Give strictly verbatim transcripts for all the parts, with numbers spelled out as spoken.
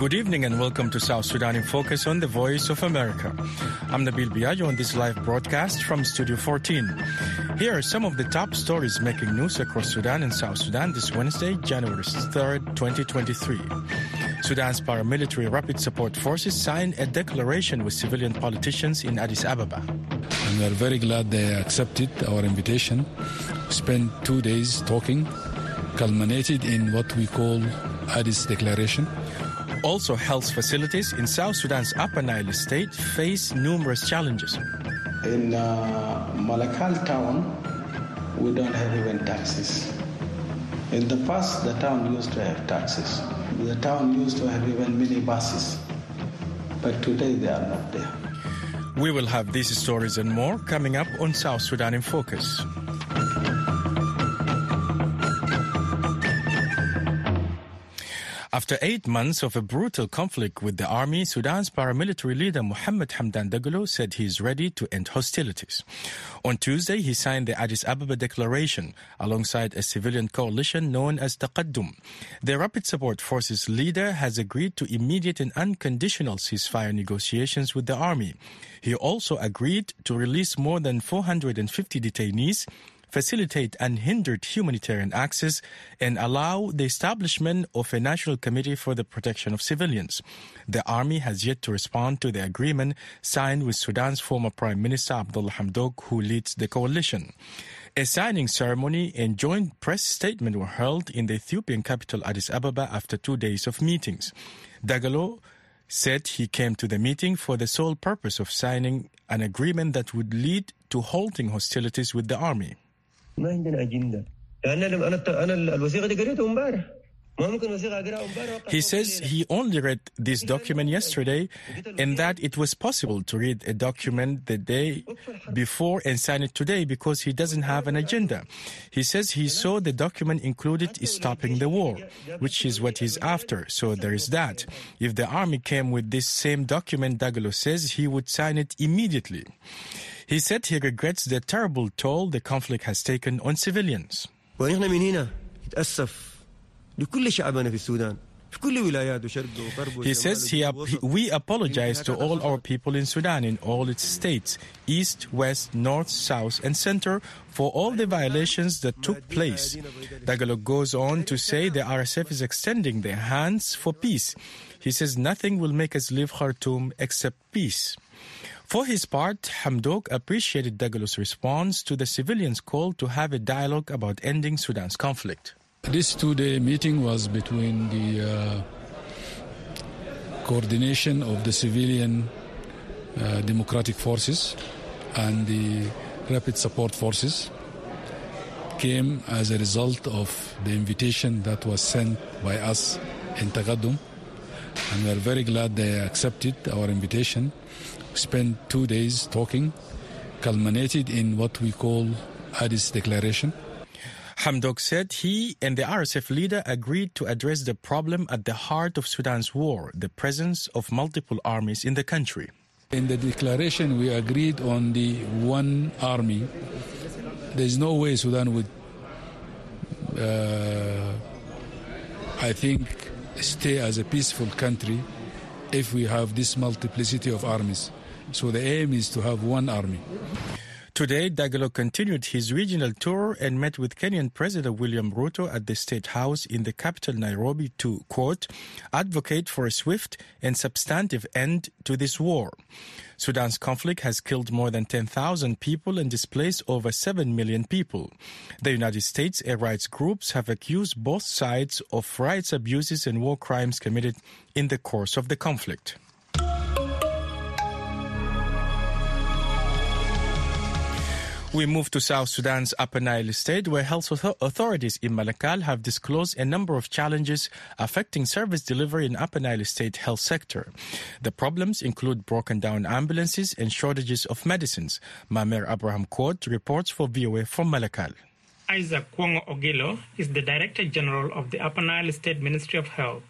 Good evening and welcome to South Sudan in Focus on the Voice of America. I'm Nabil Biajo on this live broadcast from Studio fourteen. Here are some of the top stories making news across Sudan and South Sudan this Wednesday, January third, twenty twenty-three. Sudan's paramilitary Rapid Support Forces signed a declaration with civilian politicians in Addis Ababa. And we are very glad they accepted our invitation. We spent two days talking, culminated in what we call Addis Declaration. Also, health facilities in South Sudan's Upper Nile state face numerous challenges. In uh, Malakal town, we don't have even taxis. In the past, the town used to have taxis. The town used to have even minibuses. But today, they are not there. We will have these stories and more coming up on South Sudan in Focus. After eight months of a brutal conflict with the army, Sudan's paramilitary leader Mohamed Hamdan Dagalo said he is ready to end hostilities. On Tuesday, he signed the Addis Ababa Declaration alongside a civilian coalition known as Tagadoum. The Rapid Support Forces leader has agreed to immediate and unconditional ceasefire negotiations with the army. He also agreed to release more than four hundred fifty detainees, facilitate unhindered humanitarian access, and allow the establishment of a National Committee for the Protection of Civilians. The army has yet to respond to the agreement signed with Sudan's former Prime Minister Abdalla Hamdok, who leads the coalition. A signing ceremony and joint press statement were held in the Ethiopian capital Addis Ababa after two days of meetings. Dagalo said he came to the meeting for the sole purpose of signing an agreement that would lead to halting hostilities with the army. ما عندنا أجندة. أنا أنا أنا الوثيقة دي قريتها امبارح. He says he only read this document yesterday and that it was possible to read a document the day before and sign it today because he doesn't have an agenda. He says he saw the document included is stopping the war, which is what he's after, so there is that. If the army came with this same document, Dagalo says he would sign it immediately. He said he regrets the terrible toll the conflict has taken on civilians. He says he, we apologize to all our people in Sudan, in all its states, east, west, north, south, and center, for all the violations that took place. Dagalo goes on to say the R S F is extending their hands for peace. He says nothing will make us leave Khartoum except peace. For his part, Hamdok appreciated Dagalo's response to the civilians' call to have a dialogue about ending Sudan's conflict. This two-day meeting was between the uh, coordination of the civilian uh, democratic forces and the rapid support forces. Came as a result of the invitation that was sent by us in Tagadoum, and we are very glad they accepted our invitation. Spent two days talking, culminated in what we call Addis Declaration. Hamdok said he and the R S F leader agreed to address the problem at the heart of Sudan's war, the presence of multiple armies in the country. In the declaration, we agreed on the one army. There's no way Sudan would, uh, I think, stay as a peaceful country if we have this multiplicity of armies. So the aim is to have one army. Today, Dagalo continued his regional tour and met with Kenyan President William Ruto at the State House in the capital Nairobi to, quote, advocate for a swift and substantive end to this war. Sudan's conflict has killed more than ten thousand people and displaced over seven million people. The United States and rights groups have accused both sides of rights abuses and war crimes committed in the course of the conflict. We move to South Sudan's Upper Nile state, where health authorities in Malakal have disclosed a number of challenges affecting service delivery in Upper Nile state health sector. The problems include broken down ambulances and shortages of medicines. Mamir Abraham Kord reports for V O A from Malakal. Isaac Kwongo Ogilo is the Director General of the Upper Nile State Ministry of Health.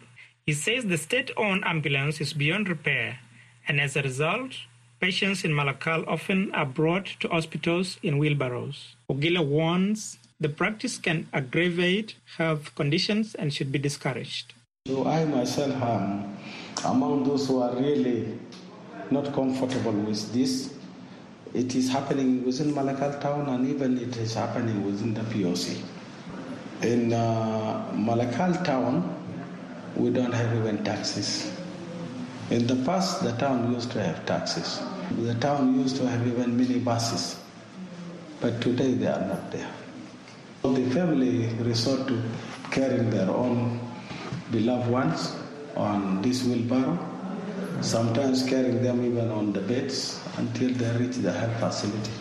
He says the state-owned ambulance is beyond repair, and as a result, patients in Malakal often are brought to hospitals in wheelbarrows. Ogila warns the practice can aggravate health conditions and should be discouraged. So I myself am among those who are really not comfortable with this. It is happening within Malakal town, and even it is happening within the P O C. In uh, Malakal town, we don't have even taxis. In the past, the town used to have taxis. The town used to have even mini buses, but today they are not there. The family resort to carrying their own beloved ones on this wheelbarrow, sometimes carrying them even on the beds until they reach the health facility.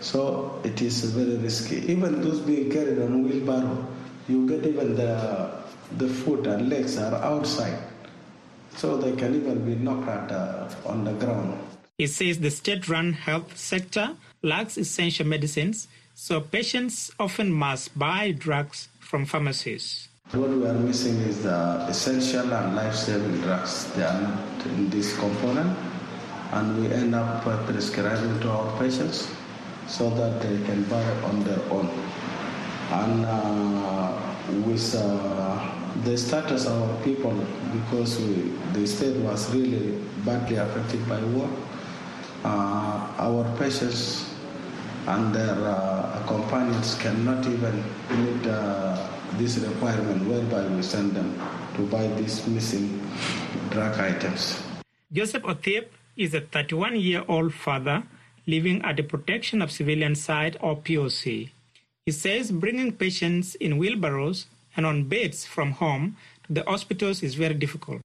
So it is very risky. Even those being carried on wheelbarrow, you get even the, the foot and legs are outside, so they can even be knocked out uh, on the ground. It says the state-run health sector lacks essential medicines, so patients often must buy drugs from pharmacies. What we are missing is the essential and life-saving drugs. They are not in this component, and we end up prescribing to our patients so that they can buy on their own. And uh, with uh, the status of our people, because we, the state was really badly affected by war, uh, our patients and their uh, companions cannot even meet uh, this requirement, whereby we send them to buy these missing drug items. Joseph Othiep is a thirty-one-year-old father living at the Protection of Civilian Site, or P O C. He says bringing patients in wheelbarrows and on beds from home to the hospitals is very difficult.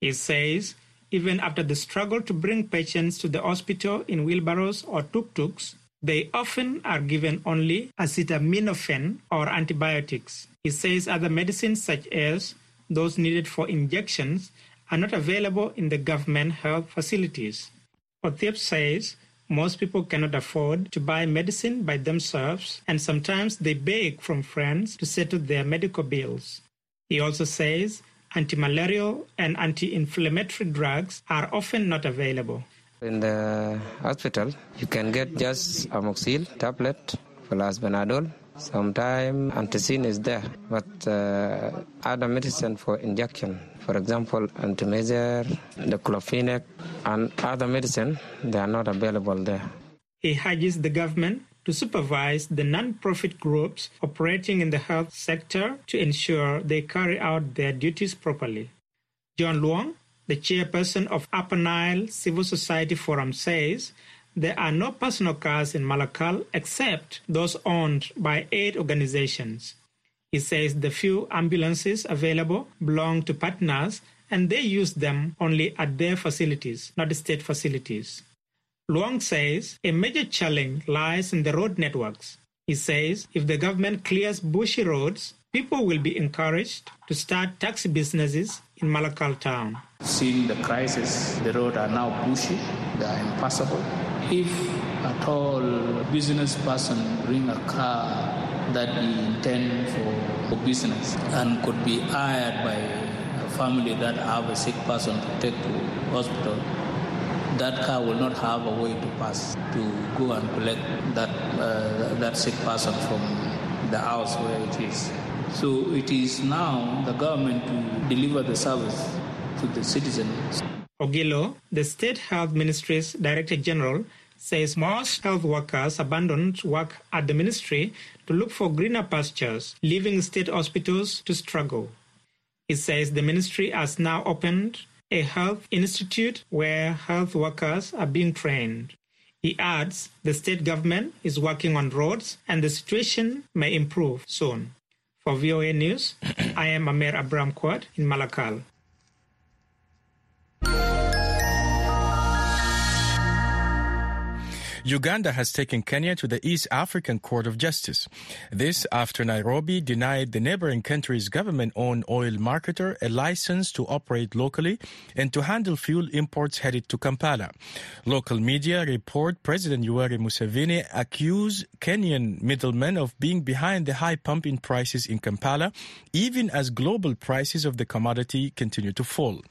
He says even after the struggle to bring patients to the hospital in wheelbarrows or tuk-tuks, they often are given only acetaminophen or antibiotics. He says other medicines such as those needed for injections are not available in the government health facilities. Othiep says most people cannot afford to buy medicine by themselves, and sometimes they beg from friends to settle their medical bills. He also says antimalarial and anti-inflammatory drugs are often not available. In the hospital, you can get just amoxil tablet plus Benadryl. Sometimes antacin is there, but uh, other medicine for injection, for example, antimazer, diclofenac, and other medicine, they are not available there. He urges the government to supervise the non-profit groups operating in the health sector to ensure they carry out their duties properly. John Luong, the chairperson of Upper Nile Civil Society Forum, says there are no personal cars in Malakal except those owned by aid organizations. He says the few ambulances available belong to partners and they use them only at their facilities, not the state facilities. Luong says a major challenge lies in the road networks. He says if the government clears bushy roads, people will be encouraged to start taxi businesses in Malakal town. Seeing the crisis, the roads are now bushy, they are impassable. If at all a business person bring a car that he intend for, for business and could be hired by a family that have a sick person to take to hospital, that car will not have a way to pass to go and collect that uh, that sick person from the house where it is. So it is now the government to deliver the service to the citizens. Ogilo, the State Health Ministry's Director General, says most health workers abandoned work at the ministry to look for greener pastures, leaving state hospitals to struggle. He says the ministry has now opened a health institute where health workers are being trained. He adds the state government is working on roads and the situation may improve soon. For V O A News, I am Mamir Abraham Kord in Malakal. Uganda has taken Kenya to the East African Court of Justice. This after Nairobi denied the neighboring country's government-owned oil marketer a license to operate locally and to handle fuel imports headed to Kampala. Local media report President Yoweri Museveni accused Kenyan middlemen of being behind the high pump in prices in Kampala, even as global prices of the commodity continue to fall.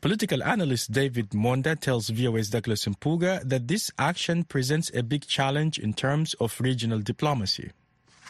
Political analyst David Monda tells V O A's Douglas Mpuga that this action presents a big challenge in terms of regional diplomacy.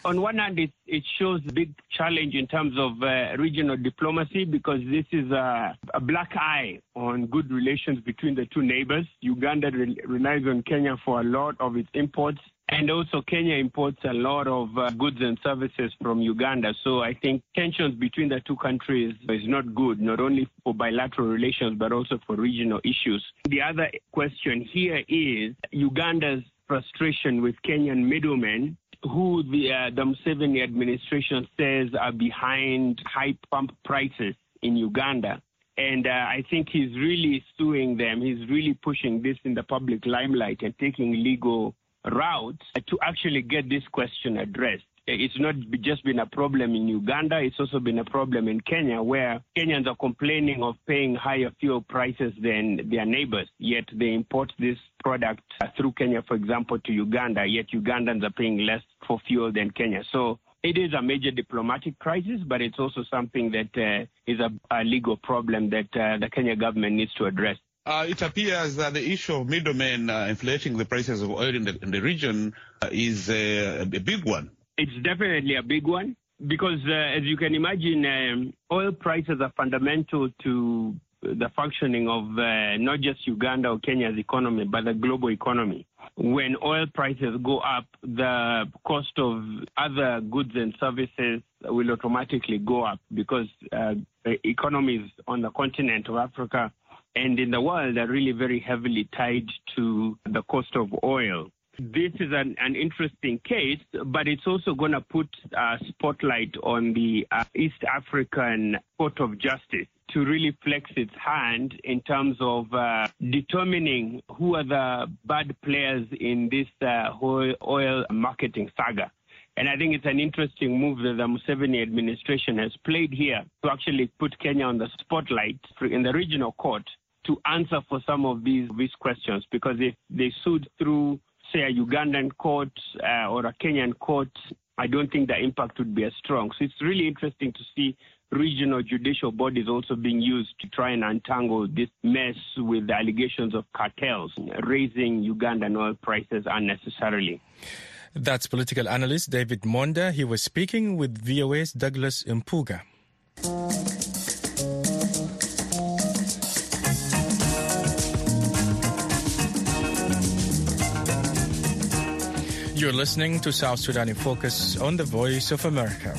On one hand, it, it shows a big challenge in terms of uh, regional diplomacy, because this is a, a black eye on good relations between the two neighbors. Uganda re relies on Kenya for a lot of its imports, and also Kenya imports a lot of uh, goods and services from Uganda. So I think tensions between the two countries is not good, not only for bilateral relations, but also for regional issues. The other question here is Uganda's frustration with Kenyan middlemen, who the, uh, the Museveni administration says are behind high pump prices in Uganda. And uh, I think he's really suing them. He's really pushing this in the public limelight and taking legal routes to actually get this question addressed. It's not just been a problem in Uganda. It's also been a problem in Kenya, where Kenyans are complaining of paying higher fuel prices than their neighbors, yet they import this product through Kenya, for example, to Uganda, yet Ugandans are paying less for fuel than Kenya. So it is a major diplomatic crisis, but it's also something that uh, is a, a legal problem that uh, the Kenya government needs to address. Uh, it appears that the issue of middlemen uh, inflating the prices of oil in the, in the region uh, is uh, a big one. It's definitely a big one because, uh, as you can imagine, um, oil prices are fundamental to the functioning of uh, not just Uganda or Kenya's economy, but the global economy. When oil prices go up, the cost of other goods and services will automatically go up because uh, economies on the continent of Africa and in the world are really very heavily tied to the cost of oil. This is an, an interesting case, but it's also going to put a spotlight on the uh, East African Court of Justice to really flex its hand in terms of uh, determining who are the bad players in this uh, whole oil marketing saga. And I think it's an interesting move that the Museveni administration has played here to actually put Kenya on the spotlight in the regional court to answer for some of these, these questions, because if they sued through, say, a Ugandan court uh, or a Kenyan court, I don't think the impact would be as strong. So it's really interesting to see regional judicial bodies also being used to try and untangle this mess with the allegations of cartels raising Ugandan oil prices unnecessarily. That's political analyst David Monda. He was speaking with V O A's Douglas Mpuga. You're listening to South Sudan in Focus on the Voice of America.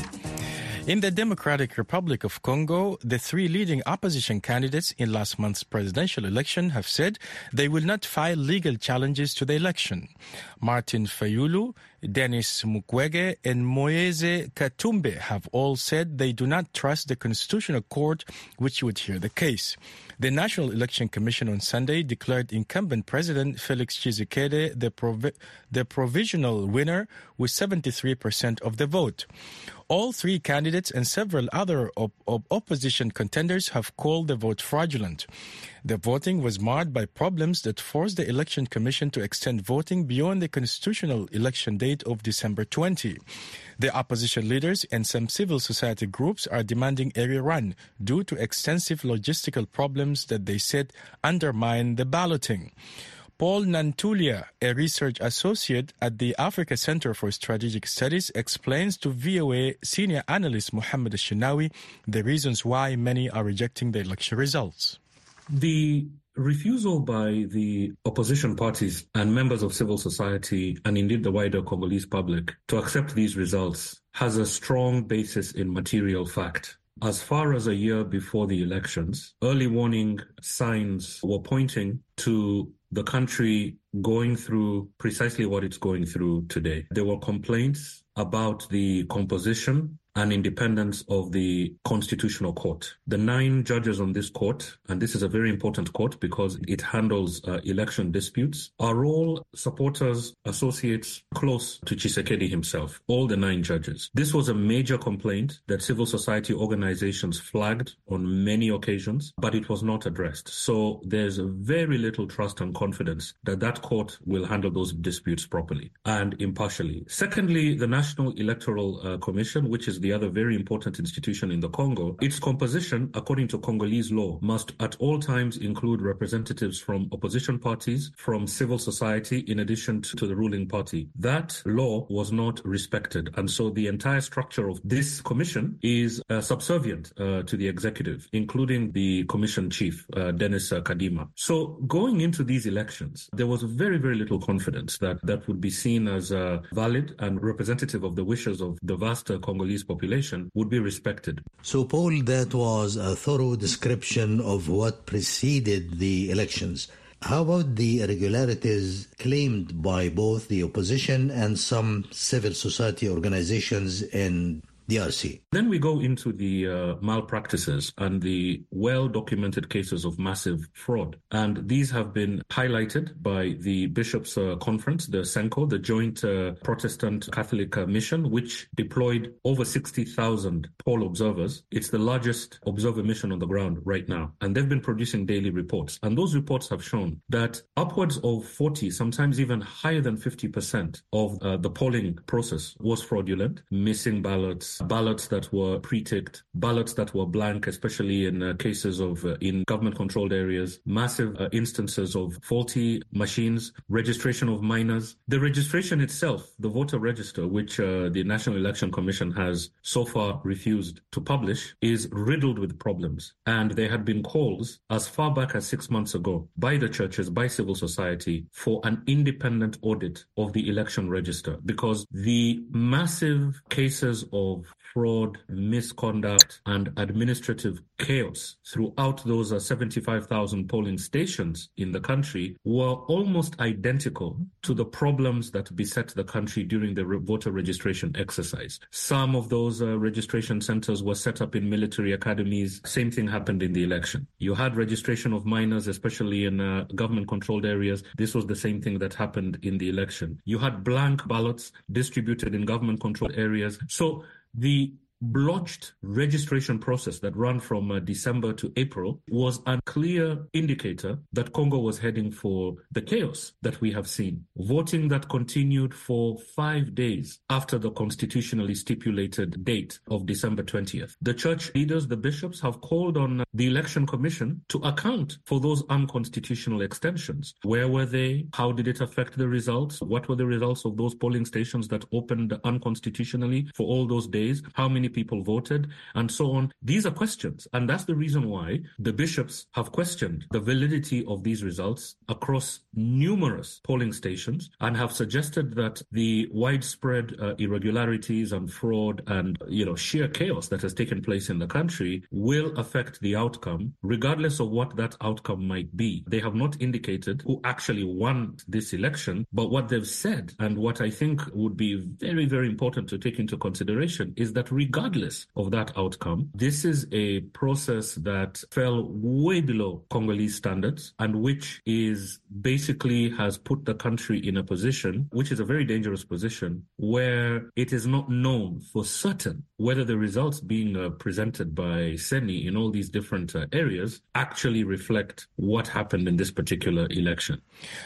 In the Democratic Republic of Congo, the three leading opposition candidates in last month's presidential election have said they will not file legal challenges to the election. Martin Fayulu, Denis Mukwege and Moise Katumbi have all said they do not trust the Constitutional Court, which would hear the case. The National Election Commission on Sunday declared incumbent President Felix Tshisekedi the, provi the provisional winner with seventy-three percent of the vote. All three candidates and several other op op opposition contenders have called the vote fraudulent. The voting was marred by problems that forced the Election Commission to extend voting beyond the constitutional election date of December twentieth. The opposition leaders and some civil society groups are demanding a rerun due to extensive logistical problems that they said undermine the balloting. Paul Nantulia, a research associate at the Africa Center for Strategic Studies, explains to V O A senior analyst Mohamed Al-Shennawy the reasons why many are rejecting the election results. The refusal by the opposition parties and members of civil society, and indeed the wider Congolese public, to accept these results has a strong basis in material fact. As far as a year before the elections, early warning signs were pointing to the country going through precisely what it's going through today. There were complaints about the composition and independence of the Constitutional Court. The nine judges on this court, and this is a very important court because it handles uh, election disputes, are all supporters, associates close to Tshisekedi himself, all the nine judges. This was a major complaint that civil society organizations flagged on many occasions, but it was not addressed. So there's very little little trust and confidence that that court will handle those disputes properly and impartially. Secondly, the National Electoral uh, Commission, which is the other very important institution in the Congo, its composition, according to Congolese law, must at all times include representatives from opposition parties, from civil society, in addition to the ruling party. That law was not respected, and so the entire structure of this commission is uh, subservient uh, to the executive, including the commission chief, uh, Dennis uh, Kadima. So going into these elections, there was very, very little confidence that that would be seen as uh, valid and representative of the wishes of the vast uh, Congolese population would be respected. So, Paul, that was a thorough description of what preceded the elections. How about the irregularities claimed by both the opposition and some civil society organizations in D R C? Then we go into the uh, malpractices and the well-documented cases of massive fraud. And these have been highlighted by the Bishops' uh, Conference, the SENCO, the Joint uh, Protestant Catholic uh, Mission, which deployed over sixty thousand poll observers. It's the largest observer mission on the ground right now. And they've been producing daily reports. And those reports have shown that upwards of forty, sometimes even higher than fifty percent of uh, the polling process was fraudulent, missing ballots, ballots that were pre-ticked, ballots that were blank, especially in uh, cases of uh, in government-controlled areas, massive uh, instances of faulty machines, registration of minors. The registration itself, the voter register, which uh, the National Election Commission has so far refused to publish, is riddled with problems. And there had been calls as far back as six months ago by the churches, by civil society, for an independent audit of the election register, because the massive cases of fraud, misconduct, and administrative chaos throughout those uh, seventy-five thousand polling stations in the country were almost identical to the problems that beset the country during the re- voter registration exercise. Some of those uh, registration centers were set up in military academies. Same thing happened in the election. You had registration of minors, especially in uh, government-controlled areas. This was the same thing that happened in the election. You had blank ballots distributed in government-controlled areas. So the blotched registration process that ran from uh, December to April was a clear indicator that Congo was heading for the chaos that we have seen. Voting that continued for five days after the constitutionally stipulated date of December twentieth. The church leaders, the bishops, have called on the Election Commission to account for those unconstitutional extensions. Where were they? How did it affect the results? What were the results of those polling stations that opened unconstitutionally for all those days? How many people voted, and so on. These are questions, and that's the reason why the bishops have questioned the validity of these results across numerous polling stations and have suggested that the widespread uh, irregularities and fraud and, you know, sheer chaos that has taken place in the country will affect the outcome, regardless of what that outcome might be. They have not indicated who actually won this election, but what they've said, and what I think would be very, very important to take into consideration, is that regardless Regardless of that outcome, this is a process that fell way below Congolese standards and which is basically has put the country in a position, which is a very dangerous position, where it is not known for certain whether the results being uh, presented by SENI in all these different uh, areas actually reflect what happened in this particular election.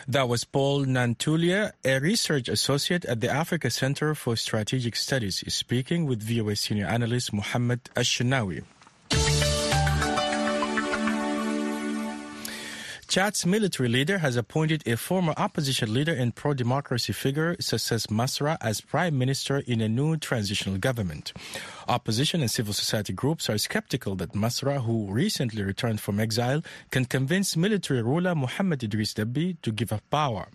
That was Paul Nantulia, a research associate at the Africa Center for Strategic Studies, speaking with V O A Senior Analyst Mohamed Al-Shennawy. Chad's military leader has appointed a former opposition leader and pro-democracy figure, Succès Masra, as prime minister in a new transitional government. Opposition and civil society groups are skeptical that Masra, who recently returned from exile, can convince military ruler Mohammed Idriss Déby to give up power.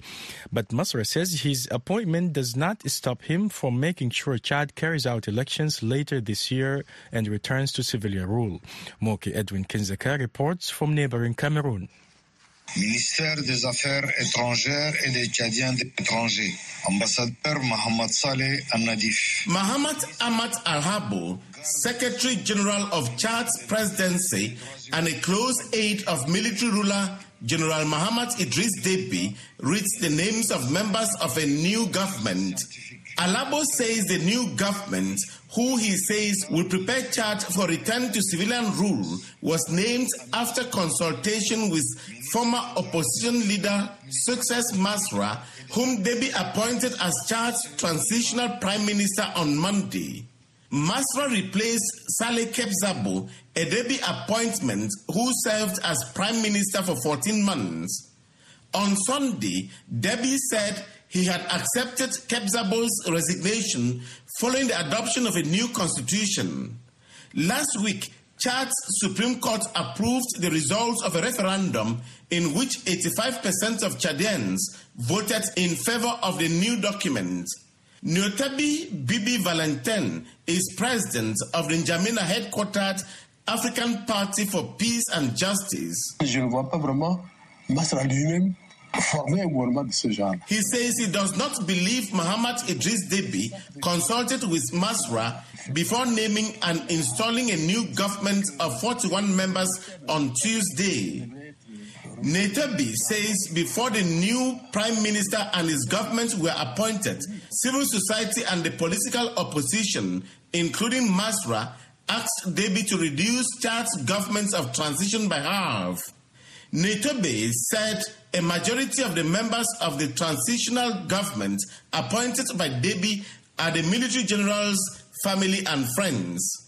But Masra says his appointment does not stop him from making sure Chad carries out elections later this year and returns to civilian rule. Moki Edwin Kindzeka reports from neighboring Cameroon. Ministère des Affaires étrangères et des Tchadiens de l'étranger, Ambassadeur Mohamed Saleh Al-Nadif. Mohamed Ahmad Alhabo, Secretary General of Chad's Presidency and a close aide of military ruler General Mohammed Idriss Déby, reads the names of members of a new government. Alhabo says the new government who he says will prepare chart for return to civilian rule, was named after consultation with former opposition leader Success Masra, whom Déby appointed as Chad's transitional prime minister on Monday. Masra replaced Saleh Kebzabo, a Déby appointment who served as prime minister for fourteen months. On Sunday, Déby said he had accepted Kebzabo's resignation following the adoption of a new constitution. Last week, Chad's Supreme Court approved the results of a referendum in which eighty-five percent of Chadians voted in favor of the new document. Niotabi Bibi Valentin is president of the N'Djamena headquartered African Party for Peace and Justice. Je ne vois pas vraiment Masra lui-même former a government of this genre. He says he does not believe Mohamed Idriss Déby consulted with Masra before naming and installing a new government of forty-one members on Tuesday. Nairobi says before the new prime minister and his government were appointed, civil society and the political opposition, including Masra, asked Déby to reduce Chad's governments of transition by half. Nairobi said a majority of the members of the transitional government appointed by Déby are the military generals, family and friends.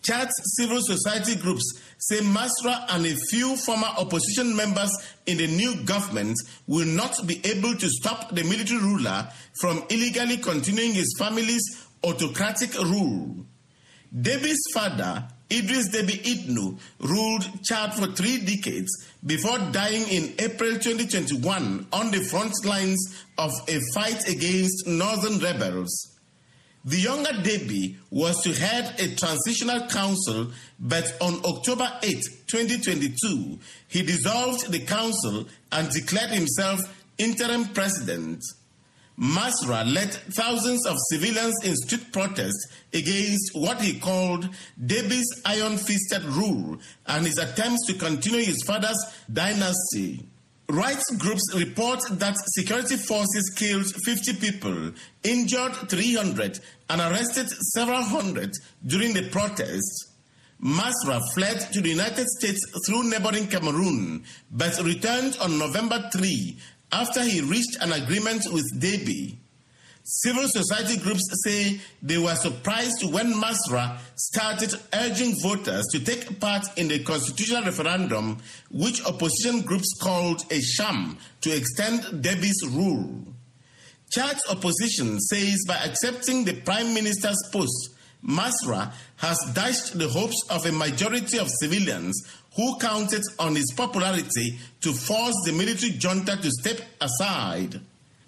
Chad's civil society groups say Masra and a few former opposition members in the new government will not be able to stop the military ruler from illegally continuing his family's autocratic rule. Déby's father, Idriss Déby Itno, ruled Chad for three decades before dying in April twenty twenty-one on the front lines of a fight against northern rebels. The younger Déby was to head a transitional council, but on October eighth, twenty twenty-two, he dissolved the council and declared himself interim president. Masra led thousands of civilians in street protests against what he called Déby's iron-fisted rule and his attempts to continue his father's dynasty. Rights groups report that security forces killed fifty people, injured three hundred, and arrested several hundred during the protests. Masra fled to the United States through neighboring Cameroon, but returned on November third after he reached an agreement with Déby. Civil society groups say they were surprised when Masra started urging voters to take part in the constitutional referendum, which opposition groups called a sham to extend Déby's rule. Chad's opposition says by accepting the prime minister's post, Masra has dashed the hopes of a majority of civilians who counted on his popularity to force the military junta to step aside.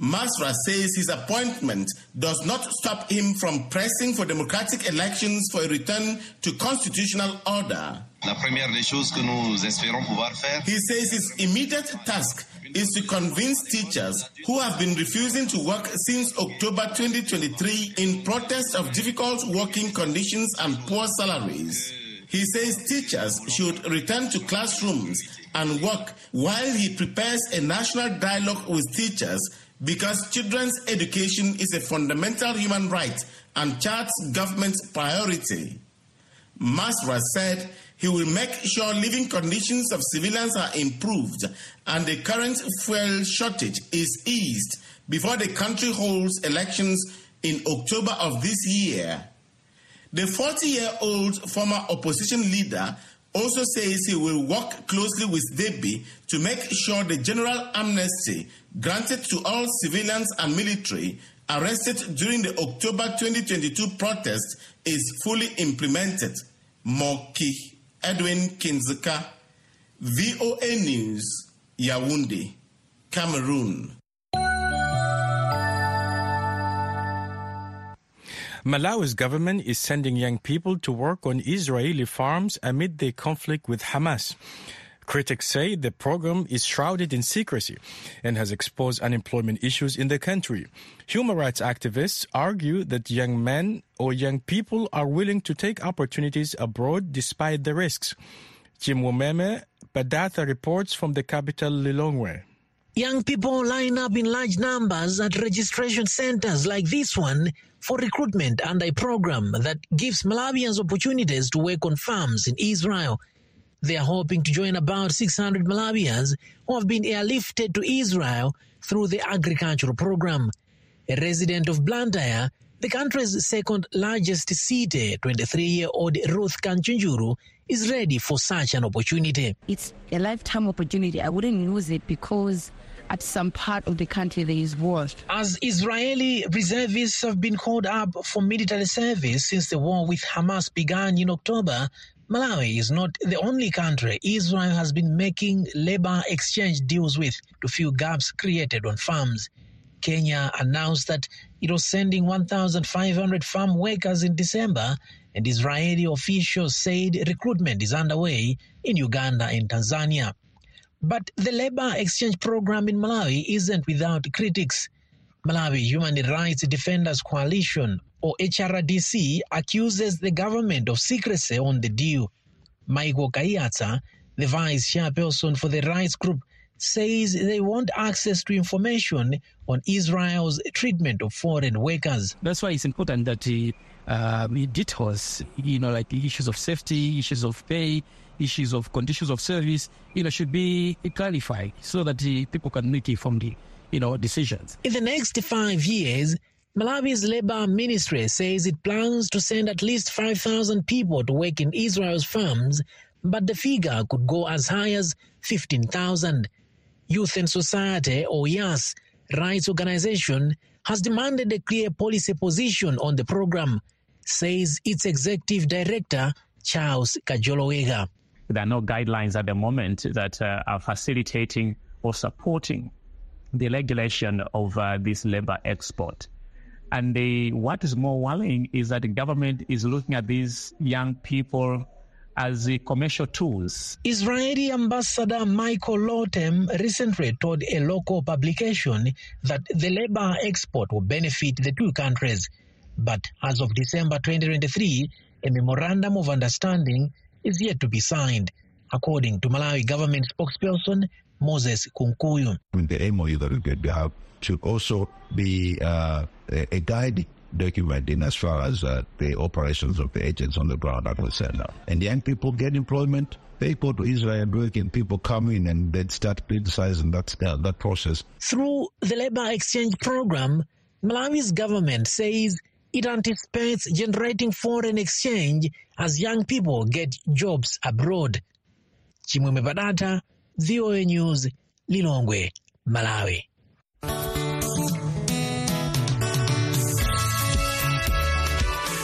Masra says his appointment does not stop him from pressing for democratic elections for a return to constitutional order. He says his immediate task is to convince teachers who have been refusing to work since October twenty twenty-three in protest of difficult working conditions and poor salaries. He says teachers should return to classrooms and work while he prepares a national dialogue with teachers, because children's education is a fundamental human right and Chad's government's priority. Masra said he will make sure living conditions of civilians are improved and the current fuel shortage is eased before the country holds elections in October of this year. The forty-year-old former opposition leader also says he will work closely with Déby to make sure the general amnesty granted to all civilians and military arrested during the October twenty twenty-two protest is fully implemented. Moki Edwin Kindzeka, V O A News, Yaoundé, Cameroon. Malawi's government is sending young people to work on Israeli farms amid the conflict with Hamas. Critics say the program is shrouded in secrecy and has exposed unemployment issues in the country. Human rights activists argue that young men or young people are willing to take opportunities abroad despite the risks. Jimwomeme Badatha reports from the capital Lilongwe. Young people line up in large numbers at registration centers like this one for recruitment under a program that gives Malawians opportunities to work on farms in Israel. They are hoping to join about six hundred Malawians who have been airlifted to Israel through the agricultural program. A resident of Blantyre, the country's second-largest city, twenty-three-year-old Ruth Kanchinjuru, is ready for such an opportunity. It's a lifetime opportunity. I wouldn't lose it because at some part of the country there is war. As Israeli reservists have been called up for military service since the war with Hamas began in October, Malawi is not the only country Israel has been making labor exchange deals with to fill gaps created on farms. Kenya announced that it was sending one thousand five hundred farm workers in December, and Israeli officials said recruitment is underway in Uganda and Tanzania. But the labor exchange program in Malawi isn't without critics. Malawi Human Rights Defenders Coalition, or H R D C, accuses the government of secrecy on the deal. Michael Kayatsa, the vice chairperson for the rights group, says they want access to information on Israel's treatment of foreign workers. That's why it's important that he uh, details, you know, like issues of safety, issues of pay, issues of conditions of service, you know, should be clarified so that the people can make informed, you know, decisions. In the next five years, Malawi's Labour Ministry says it plans to send at least five thousand people to work in Israel's farms, but the figure could go as high as fifteen thousand. Youth and Society, or YAS, rights organization, has demanded a clear policy position on the program, says its executive director, Charles Kajolowega. There are no guidelines at the moment that uh, are facilitating or supporting the regulation of uh, this labor export. And the, what is more worrying is that the government is looking at these young people as the commercial tools. Israeli Ambassador Michael Lotem recently told a local publication that the labor export will benefit the two countries. But as of December twenty twenty-three, a memorandum of understanding is yet to be signed, according to Malawi government spokesperson Moses Kunkuyu. The M O U that we have should also be uh, a guide document in as far as uh, the operations of the agents on the ground are concerned. And young people get employment, they go to Israel and work, and people come in and they start criticizing that, uh, that process. Through the labor exchange program, Malawi's government says it anticipates generating foreign exchange as young people get jobs abroad. Chimwemwe Badata, V O A News, Lilongwe, Malawi.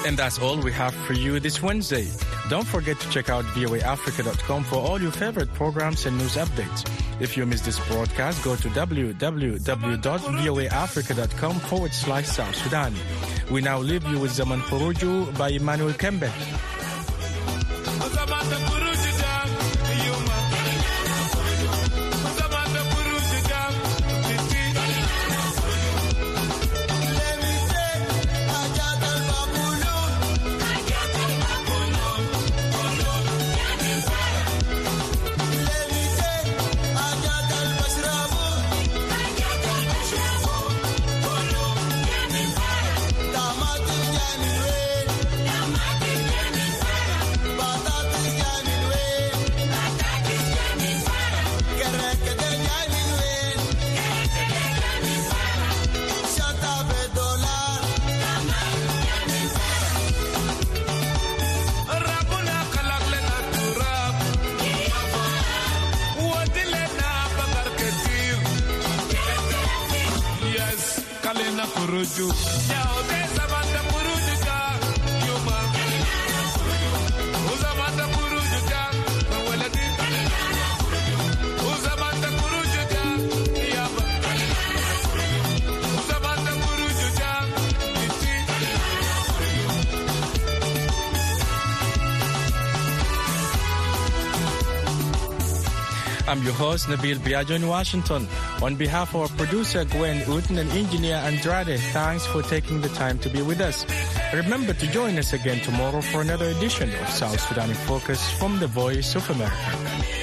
And that's all we have for you this Wednesday. Don't forget to check out V O A Africa dot com for all your favorite programs and news updates. If you missed this broadcast, go to www.voaafrica.com forward slash South Sudan. We now leave you with Zaman Kuruju by Emmanuel Kembe. I'm your host, Nabil Biajo in Washington. On behalf of our producer, Gwen Uten, and engineer Andrade, thanks for taking the time to be with us. Remember to join us again tomorrow for another edition of South Sudan in Focus from the Voice of America.